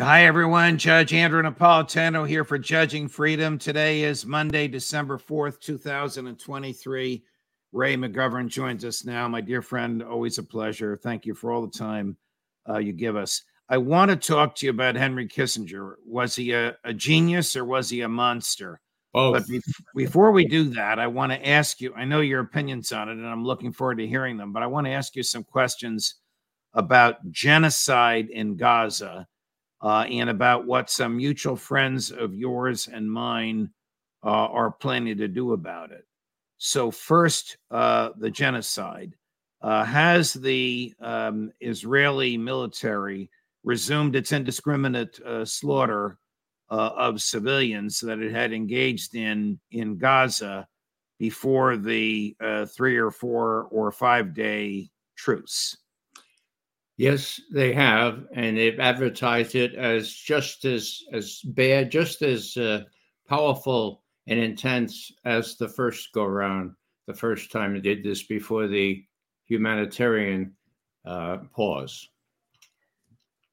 Hi, everyone. Judge Andrew Napolitano here for Judging Freedom. Today is Monday, December 4th, 2023. Ray McGovern joins us now. My dear friend, always a pleasure. Thank you for all the time you give us. I want to talk to you about Henry Kissinger. Was he a genius or was he a monster? Both. But before we do that, I want to ask you, I know your opinions on it, and I'm looking forward to hearing them, but I want to ask you some questions about genocide in Gaza. And about what some mutual friends of yours and mine are planning to do about it. So first, the genocide. Has the Israeli military resumed its indiscriminate slaughter of civilians that it had engaged in Gaza before the 3 or 4 or 5 day truce? Yes, they have, and they've advertised it as just as bad, just as powerful and intense as the first go-round, the first time they did this before the humanitarian pause.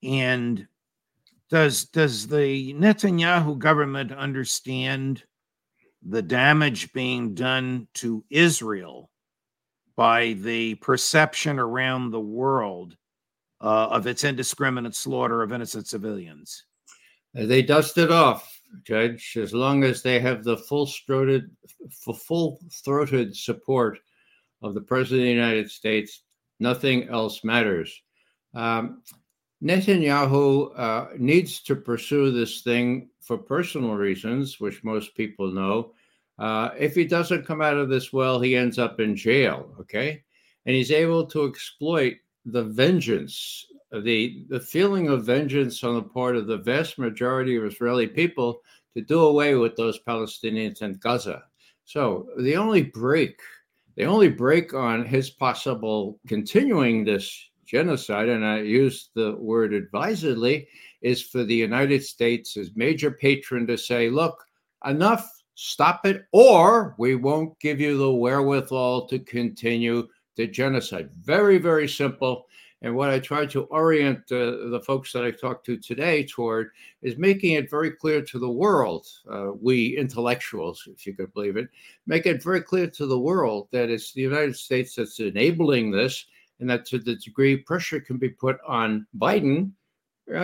And does the Netanyahu government understand the damage being done to Israel by the perception around the world of its indiscriminate slaughter of innocent civilians? They dust it off, Judge, as long as they have the full-throated support of the President of the United States. Nothing else matters. Netanyahu needs to pursue this thing for personal reasons, which most people know. If he doesn't come out of this well, he ends up in jail, okay? And he's able to exploit the vengeance, the feeling of vengeance on the part of the vast majority of Israeli people to do away with those Palestinians in Gaza. So the only break on his possible continuing this genocide, and I use the word advisedly, is for the United States as major patron to say, look, enough, stop it, or we won't give you the wherewithal to continue the genocide. Very, very simple. And what I try to orient the folks that I talked to today toward is making it very clear to the world, we intellectuals, if you could believe it, make it very clear to the world that it's the United States that's enabling this, and that to the degree pressure can be put on Biden,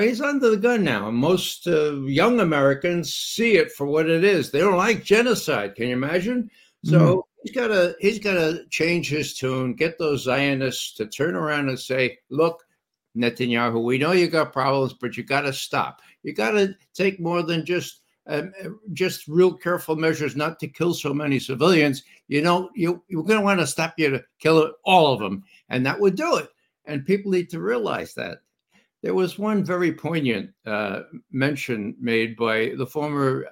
he's under the gun now. And most young Americans see it for what it is. They don't like genocide. Can you imagine? So He's got to change his tune, get those Zionists to turn around and say, look, Netanyahu, we know you got problems, but you got to stop. You got to take more than just real careful measures not to kill so many civilians. You know, you're going to want to stop you to kill all of them. And that would do it. And people need to realize that. There was one very poignant mention made by the former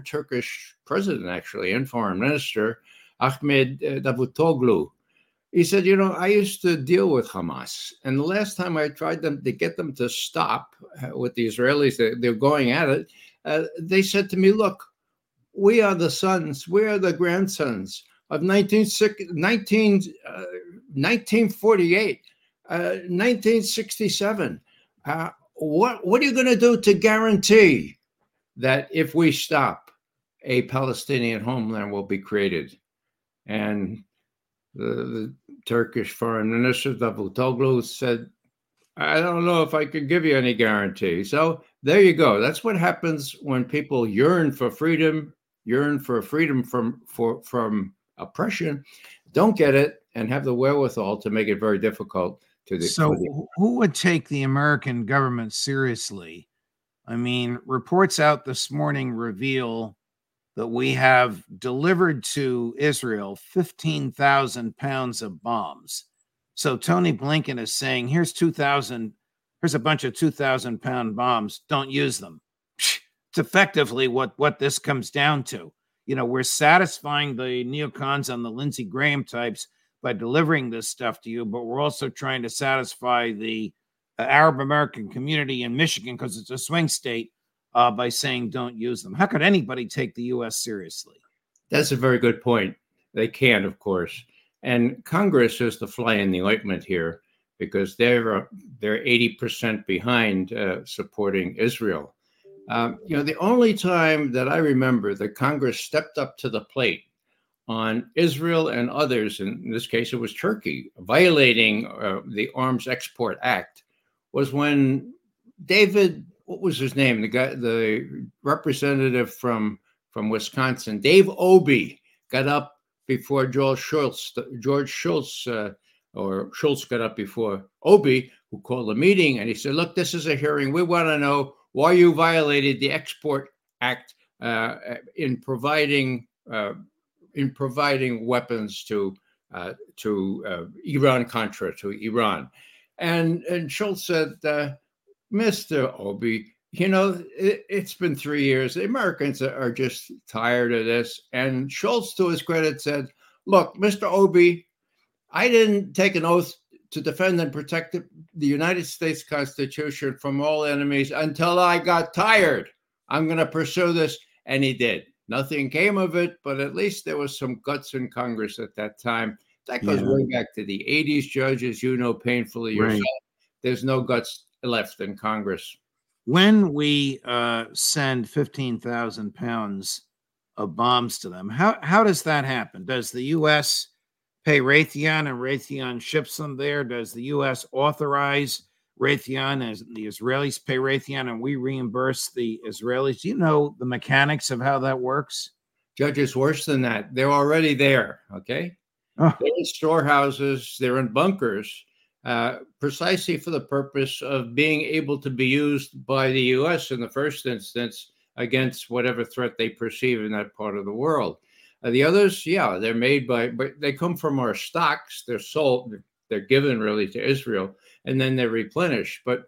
Turkish president, actually, and foreign minister, Ahmed Davutoglu. He said, you know, I used to deal with Hamas. And the last time I tried to get them to stop with the Israelis, they're going at it. They said to me, look, we are the sons, we are the grandsons of 1948. 1967. What are you going to do to guarantee that if we stop, a Palestinian homeland will be created? And the Turkish foreign minister Davutoglu said, I don't know if I could give you any guarantee. So there you go. That's what happens when people yearn for freedom from oppression, don't get it, and have the wherewithal to make it very difficult to do. So who would take the American government seriously? I mean, reports out this morning reveal that we have delivered to Israel 15,000 pounds of bombs. So Tony Blinken is saying, here's a bunch of 2,000 pound bombs. Don't use them. It's effectively what this comes down to. You know, we're satisfying the neocons and the Lindsey Graham types by delivering this stuff to you, but we're also trying to satisfy the Arab American community in Michigan, because it's a swing state, by saying don't use them. How could anybody take the U.S. seriously? That's a very good point. They can, of course. And Congress is the fly in the ointment here, because they're 80% behind supporting Israel. The only time that I remember that Congress stepped up to the plate on Israel and others, in this case it was Turkey, violating the Arms Export Act, was when David, what was his name? The guy, the representative from Wisconsin, Dave Obey, got up before George Shultz got up before Obey, who called a meeting, and he said, look, this is a hearing. We want to know why you violated the Export Act in providing weapons to Iran-Contra, to Iran. And Shultz said, Mr. Obey, it's been 3 years. The Americans are just tired of this. And Shultz, to his credit, said, look, Mr. Obey, I didn't take an oath to defend and protect the United States Constitution from all enemies until I got tired. I'm going to pursue this. And he did. Nothing came of it, but at least there was some guts in Congress at that time. That goes way back to the 80s, Judge, as you know painfully yourself. There's no guts left in Congress. When we send 15,000 pounds of bombs to them, how does that happen? Does the U.S. pay Raytheon and Raytheon ships them there? Does the U.S. authorize Raytheon as the Israelis pay Raytheon and we reimburse the Israelis? Do you know the mechanics of how that works? Judge, it's worse than that. They're already there, okay? Oh. They're in storehouses, they're in bunkers, precisely for the purpose of being able to be used by the U.S. in the first instance against whatever threat they perceive in that part of the world. The others, they're made but they come from our stocks. They're sold, they're given really to Israel, and then they're replenished. But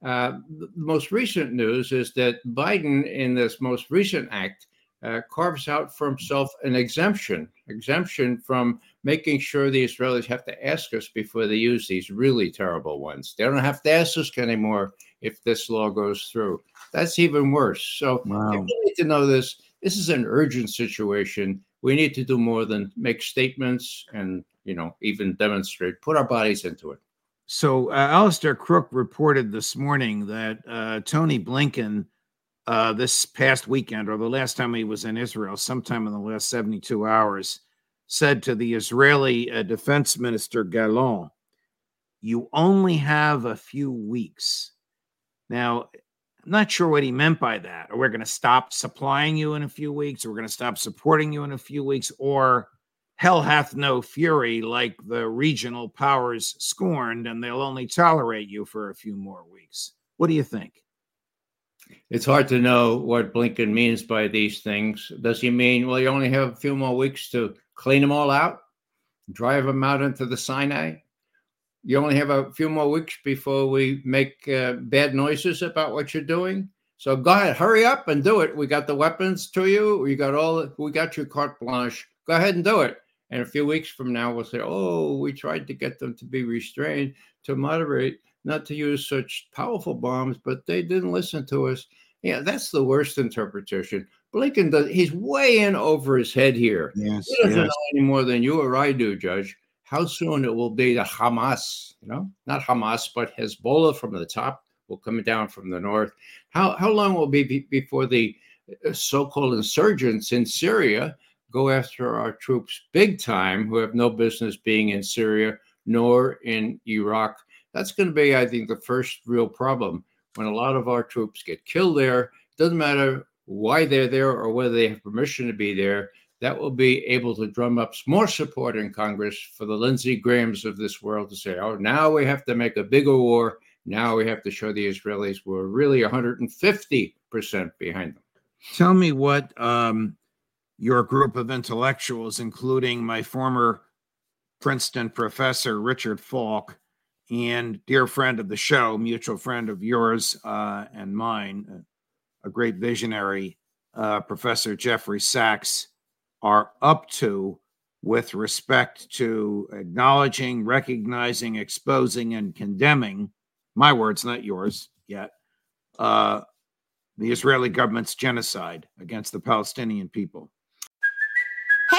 the most recent news is that Biden, in this most recent act, carves out for himself an exemption from making sure the Israelis have to ask us before they use these really terrible ones. They don't have to ask us anymore if this law goes through. That's even worse. So you need to know this. This is an urgent situation. We need to do more than make statements and, even demonstrate, put our bodies into it. So Alistair Crook reported this morning that Tony Blinken, this past weekend, or the last time he was in Israel, sometime in the last 72 hours, said to the Israeli Defense Minister Gallant, you only have a few weeks. Now, I'm not sure what he meant by that. Or we're going to stop supplying you in a few weeks, or we're going to stop supporting you in a few weeks, or hell hath no fury, like the regional powers scorned, and they'll only tolerate you for a few more weeks. What do you think? It's hard to know what Blinken means by these things. Does he mean, well, you only have a few more weeks to clean them all out, drive them out into the Sinai? You only have a few more weeks before we make bad noises about what you're doing? So go ahead, hurry up and do it. We got the weapons to you. We got your carte blanche. Go ahead and do it. And a few weeks from now, we'll say, oh, we tried to get them to be restrained, to moderate, not to use such powerful bombs, but they didn't listen to us. Yeah, that's the worst interpretation. Blinken he's way in over his head here. Yes, he doesn't know any more than you or I do, Judge, how soon it will be the Hamas, not Hamas, but Hezbollah from the top will come down from the north. How long will it be before the so-called insurgents in Syria go after our troops big time, who have no business being in Syria nor in Iraq? That's going to be, I think, the first real problem when a lot of our troops get killed there. Doesn't matter why they're there or whether they have permission to be there. That will be able to drum up more support in Congress for the Lindsey Grahams of this world to say, oh, now we have to make a bigger war. Now we have to show the Israelis we're really 150% behind them. Tell me what your group of intellectuals, including my former Princeton professor, Richard Falk, and dear friend of the show, mutual friend of yours and mine, a great visionary, Professor Jeffrey Sachs, are up to with respect to acknowledging, recognizing, exposing, and condemning, my words, not yours yet, the Israeli government's genocide against the Palestinian people. Hey,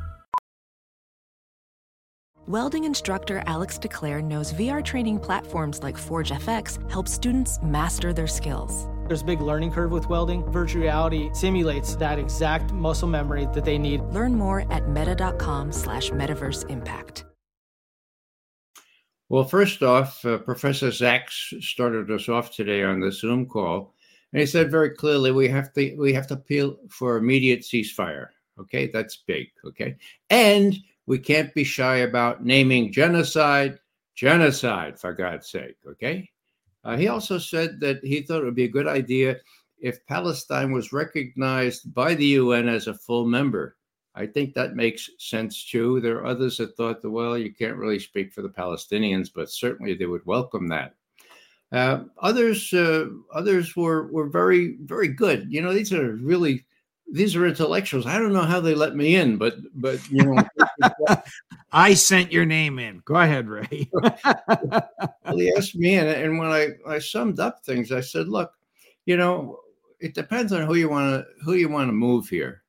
Welding instructor Alex DeClaire knows VR training platforms like ForgeFX help students master their skills. There's a big learning curve with welding. Virtual reality simulates that exact muscle memory that they need. Learn more at meta.com/metaverseimpact. Well, first off, Professor Sachs started us off today on the Zoom call, and he said very clearly we have to appeal for immediate ceasefire. Okay, that's big. Okay, and we can't be shy about naming genocide, for God's sake, okay? He also said that he thought it would be a good idea if Palestine was recognized by the UN as a full member. I think that makes sense, too. There are others that thought, well, you can't really speak for the Palestinians, but certainly they would welcome that. Others were very, very good. You know, these are intellectuals. I don't know how they let me in, but you know, I sent your name in. Go ahead, Ray. Well, he asked me, and when I summed up things, I said, "Look, you know, it depends on who you want to move here.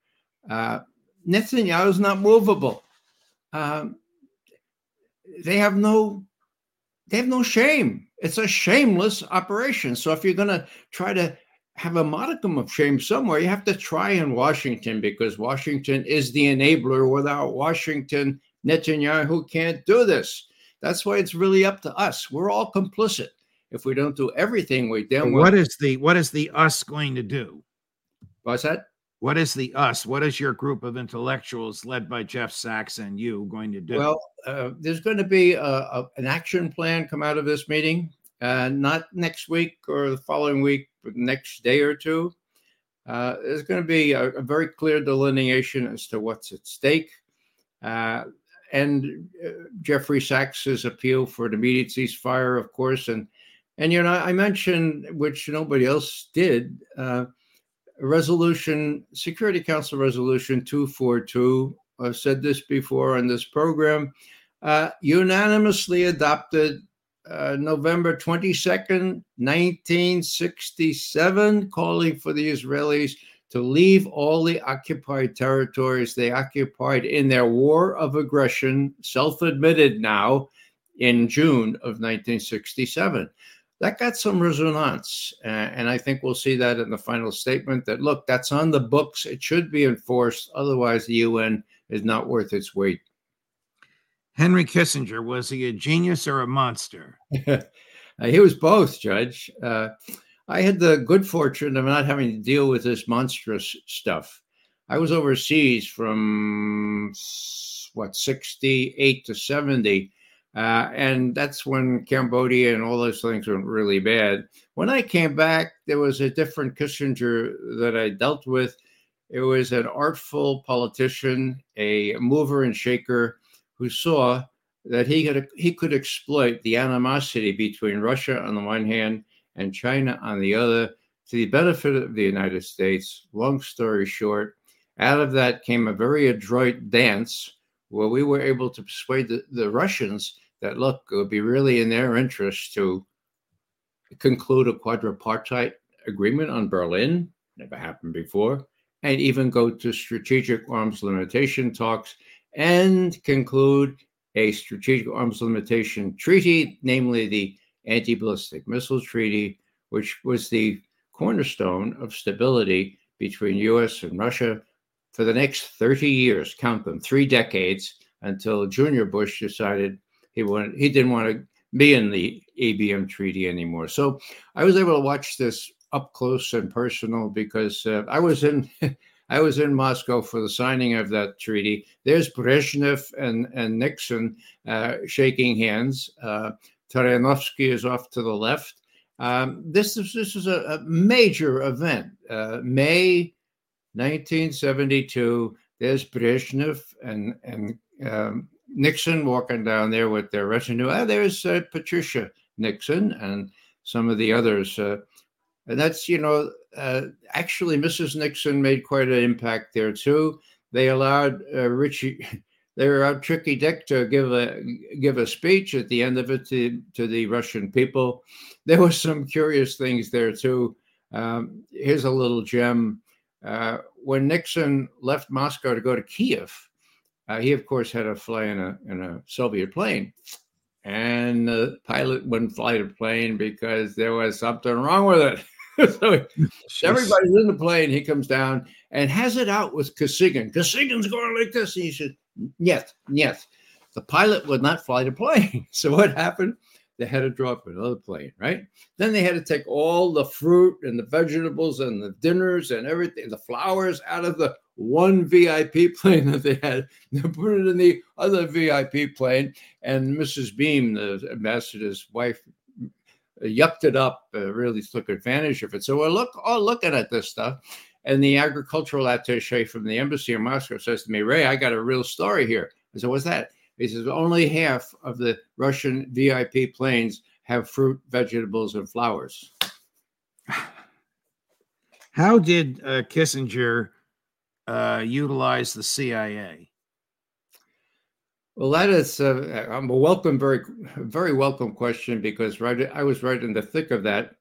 Netanyahu is not movable. They have no shame. It's a shameless operation. So if you're going to try to have a modicum of shame somewhere, you have to try in Washington, because Washington is the enabler. Without Washington, Netanyahu can't do this. That's why it's really up to us. We're all complicit. If we don't do everything, we damn well. What is the us going to do? What's that? What is the us? What is your group of intellectuals led by Jeff Sachs and you going to do? Well, there's going to be an action plan come out of this meeting. Not next week or the following week, but next day or two. There's going to be a very clear delineation as to what's at stake. And Jeffrey Sachs's appeal for an immediate ceasefire, of course. And you know, I mentioned, which nobody else did, resolution, Security Council Resolution 242. I've said this before on this program, unanimously adopted November 22nd, 1967, calling for the Israelis to leave all the occupied territories they occupied in their war of aggression, self-admitted now, in June of 1967. That got some resonance, and I think we'll see that in the final statement that, look, that's on the books. It should be enforced. Otherwise, the UN is not worth its weight. Henry Kissinger, was he a genius or a monster? He was both, Judge. I had the good fortune of not having to deal with this monstrous stuff. I was overseas from, 68 to 70, and that's when Cambodia and all those things went really bad. When I came back, there was a different Kissinger that I dealt with. It was an artful politician, a mover and shaker, who saw that he could exploit the animosity between Russia on the one hand and China on the other to the benefit of the United States. Long story short, out of that came a very adroit dance where we were able to persuade the Russians that, look, it would be really in their interest to conclude a quadripartite agreement on Berlin, never happened before, and even go to strategic arms limitation talks and conclude a strategic arms limitation treaty, namely the Anti-Ballistic Missile Treaty, which was the cornerstone of stability between U.S. and Russia for the next 30 years, count them, 3 decades, until Junior Bush decided he didn't want to be in the ABM treaty anymore. So I was able to watch this up close and personal because I was in Moscow for the signing of that treaty. There's Brezhnev and Nixon shaking hands. Taranovsky is off to the left. This is a major event. May 1972. There's Brezhnev and Nixon walking down there with their retinue. There's Patricia Nixon and some of the others. And that's, actually Mrs. Nixon made quite an impact there too. They allowed Tricky Dick to give a speech at the end of it to the Russian people. There were some curious things there too. Here's a little gem. When Nixon left Moscow to go to Kiev, he of course had to fly in a Soviet plane. And the pilot wouldn't fly the plane because there was something wrong with it. So everybody's in the plane. He comes down and has it out with Kosygin. Kosygin's going like this. And he said, yes. The pilot would not fly the plane. So what happened? They had to drop another plane, right? Then they had to take all the fruit and the vegetables and the dinners and everything, the flowers out of the one VIP plane that they had. They put it in the other VIP plane. And Mrs. Beam, the ambassador's wife, yucked it up, really took advantage of it. So we're all looking at this stuff. And the agricultural attaché from the embassy in Moscow says to me, Ray, I got a real story here. I said, what's that? He says, only half of the Russian VIP planes have fruit, vegetables, and flowers. How did Kissinger utilize the CIA? Well, that is a welcome, very, very welcome question, because I was right in the thick of that.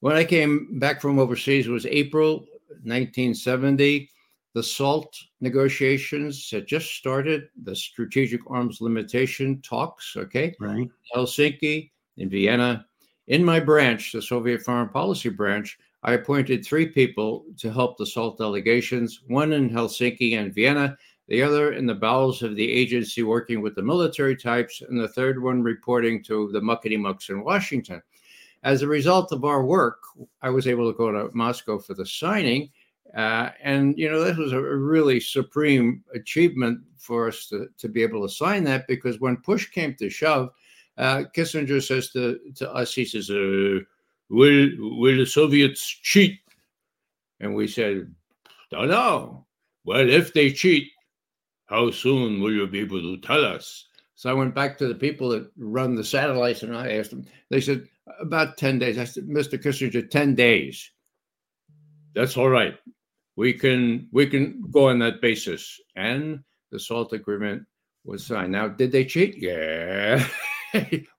When I came back from overseas, it was April 1970. The SALT negotiations had just started, the strategic arms limitation talks, okay? Right. Helsinki, in Vienna. In my branch, the Soviet Foreign Policy Branch, I appointed 3 people to help the SALT delegations, one in Helsinki and Vienna, the other in the bowels of the agency working with the military types, and the third one reporting to the muckety-mucks in Washington. As a result of our work, I was able to go to Moscow for the signing. This was a really supreme achievement for us to be able to sign that, because when push came to shove, Kissinger says to us, he says, will the Soviets cheat? And we said, don't know. Well, if they cheat, how soon will you be able to tell us? So I went back to the people that run the satellites and I asked them, they said, about 10 days. I said, Mr. Kissinger, 10 days. That's all right. We can go on that basis. And the SALT agreement was signed. Now, did they cheat? Yeah.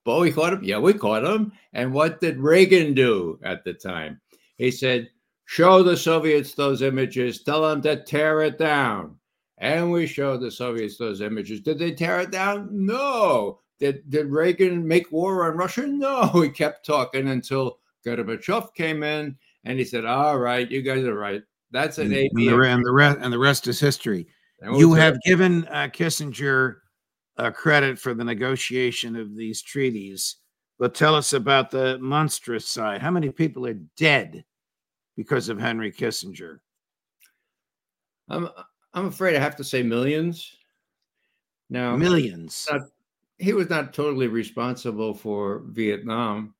But we caught him. Yeah, we caught him. And what did Reagan do at the time? He said, show the Soviets those images. Tell them to tear it down. And we showed the Soviets those images. Did they tear it down? No. Did Reagan make war on Russia? No. He kept talking until Gorbachev came in. And he said, all right, you guys are right. That's an ABM. And the rest is history. You have given Kissinger credit for the negotiation of these treaties. But tell us about the monstrous side. How many people are dead because of Henry Kissinger? I'm afraid I have to say millions. Now, millions. He was not totally responsible for Vietnam.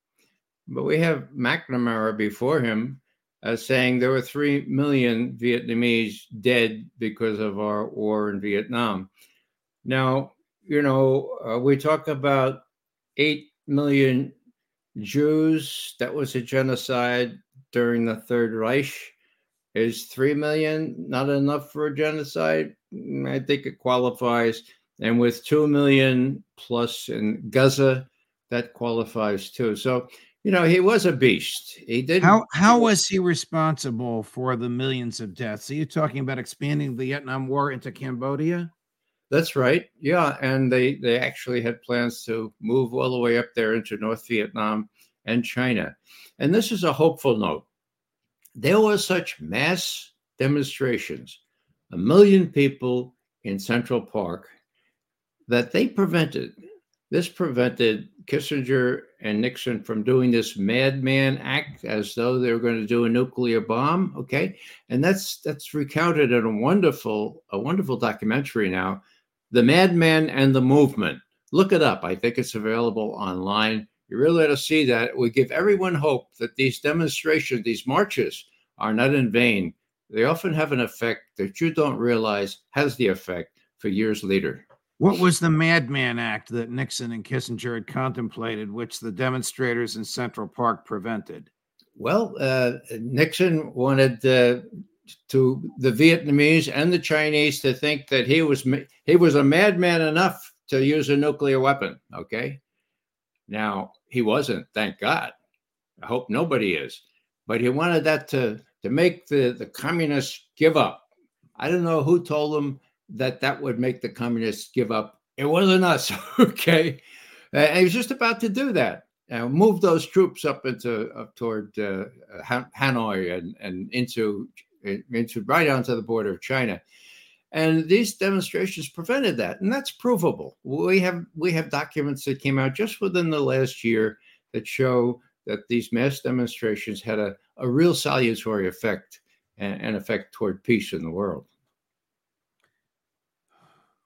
But we have McNamara before him saying there were 3 million Vietnamese dead because of our war in Vietnam. Now, we talk about 8 million Jews. That was a genocide during the Third Reich. Is 3 million not enough for a genocide? I think it qualifies. And with 2 million plus in Gaza, that qualifies too. So You know, he was a beast. He didn't. How was he responsible for the millions of deaths? Are you talking about expanding the Vietnam War into Cambodia? That's right. Yeah, and they actually had plans to move all the way up there into North Vietnam and China. And this is a hopeful note. There were such mass demonstrations, 1 million people in Central Park, that they prevented. This prevented Kissinger and Nixon from doing this madman act as though they were going to do a nuclear bomb. Okay. And that's recounted in a wonderful documentary now, The Madman and the Movement. Look it up. I think it's available online. You really ought to see that. It would give everyone hope that these demonstrations, these marches, are not in vain. They often have an effect that you don't realize has the effect for years later. What was the Madman Act that Nixon and Kissinger had contemplated, which the demonstrators in Central Park prevented? Well, Nixon wanted to the Vietnamese and the Chinese to think that he was a madman enough to use a nuclear weapon. Okay, now he wasn't. Thank God. I hope nobody is. But he wanted that to make the communists give up. I don't know who told him that would make the communists give up. It wasn't us, okay? And he was just about to do that, move those troops up toward Hanoi and into right onto the border of China. And these demonstrations prevented that, and that's provable. We have documents that came out just within the last year that show that these mass demonstrations had a real salutary effect and an effect toward peace in the world.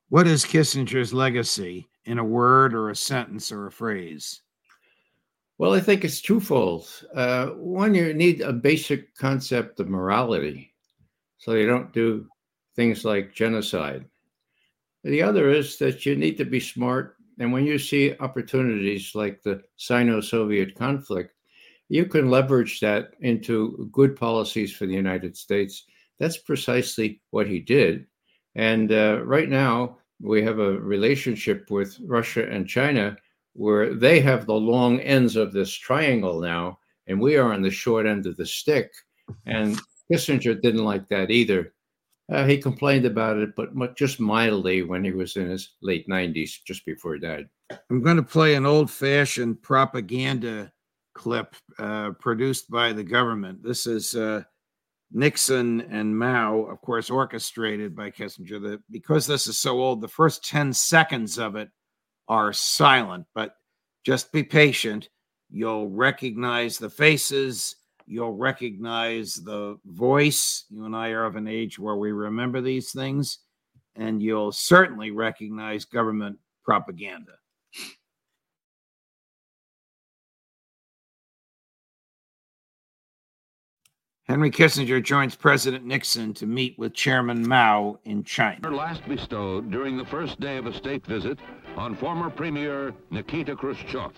What is Kissinger's legacy in a word or a sentence or a phrase? Well, I think it's twofold. One, you need a basic concept of morality so you don't do things like genocide. The other is that you need to be smart. And when you see opportunities like the Sino-Soviet conflict, you can leverage that into good policies for the United States. That's precisely what he did. And right now, we have a relationship with Russia and China where they have the long ends of this triangle now, and we are on the short end of the stick. And Kissinger didn't like that either. He complained about it, but just mildly when he was in his late 90s, just before he died. I'm going to play an old-fashioned propaganda clip produced by the government. This is... Nixon and Mao, of course, orchestrated by Kissinger. Because this is so old, the first 10 seconds of it are silent, but just be patient. You'll recognize the faces. You'll recognize the voice. You and I are of an age where we remember these things, and you'll certainly recognize government propaganda. Henry Kissinger joins President Nixon to meet with Chairman Mao in China. Last bestowed during the first day of a state visit on former Premier Nikita Khrushchev.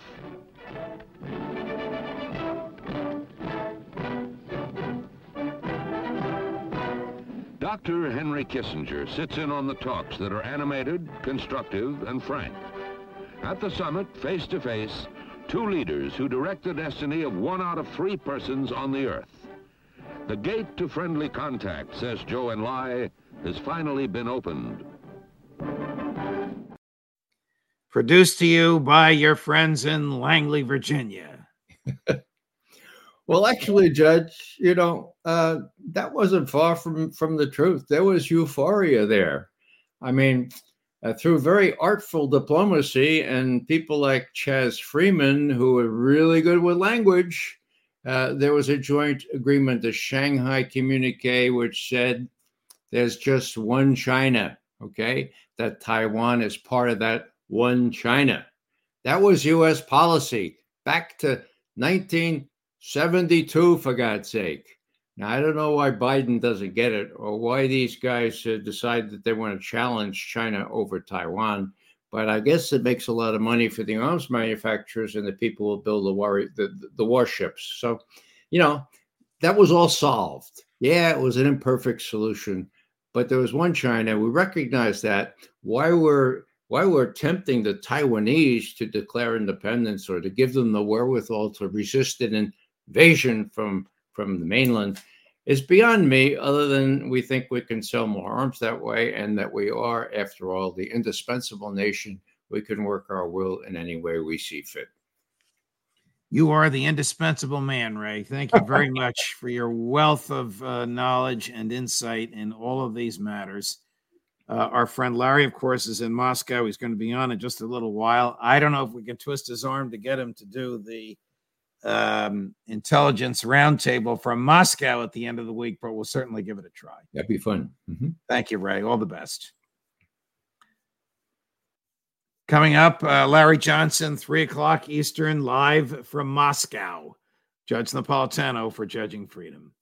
Dr. Henry Kissinger sits in on the talks that are animated, constructive, and frank. At the summit, face to face, two leaders who direct the destiny of one out of three persons on the earth. The gate to friendly contact, says Joe Enlai, has finally been opened. Produced to you by your friends in Langley, Virginia. Well, actually, Judge, that wasn't far from the truth. There was euphoria there. I mean, through very artful diplomacy and people like Chaz Freeman, who were really good with language, there was a joint agreement, the Shanghai Communique, which said there's just one China, okay? That Taiwan is part of that one China. That was U.S. policy back to 1972, for God's sake. Now, I don't know why Biden doesn't get it or why these guys decide that they want to challenge China over Taiwan, but I guess it makes a lot of money for the arms manufacturers and the people who build the warships. So, that was all solved. Yeah, it was an imperfect solution, but there was one China. We recognized that. Why were while we're tempting the Taiwanese to declare independence or to give them the wherewithal to resist an invasion from the mainland, is beyond me, other than we think we can sell more arms that way, and that we are, after all, the indispensable nation. We can work our will in any way we see fit. You are the indispensable man, Ray. Thank you very much for your wealth of knowledge and insight in all of these matters. Our friend Larry, of course, is in Moscow. He's going to be on in just a little while. I don't know if we can twist his arm to get him to do the intelligence roundtable from Moscow at the end of the week, but we'll certainly give it a try. That'd be fun. Mm-hmm. Thank you, Ray. All the best. Coming up, Larry Johnson, 3 o'clock Eastern, live from Moscow. Judge Napolitano for Judging Freedom.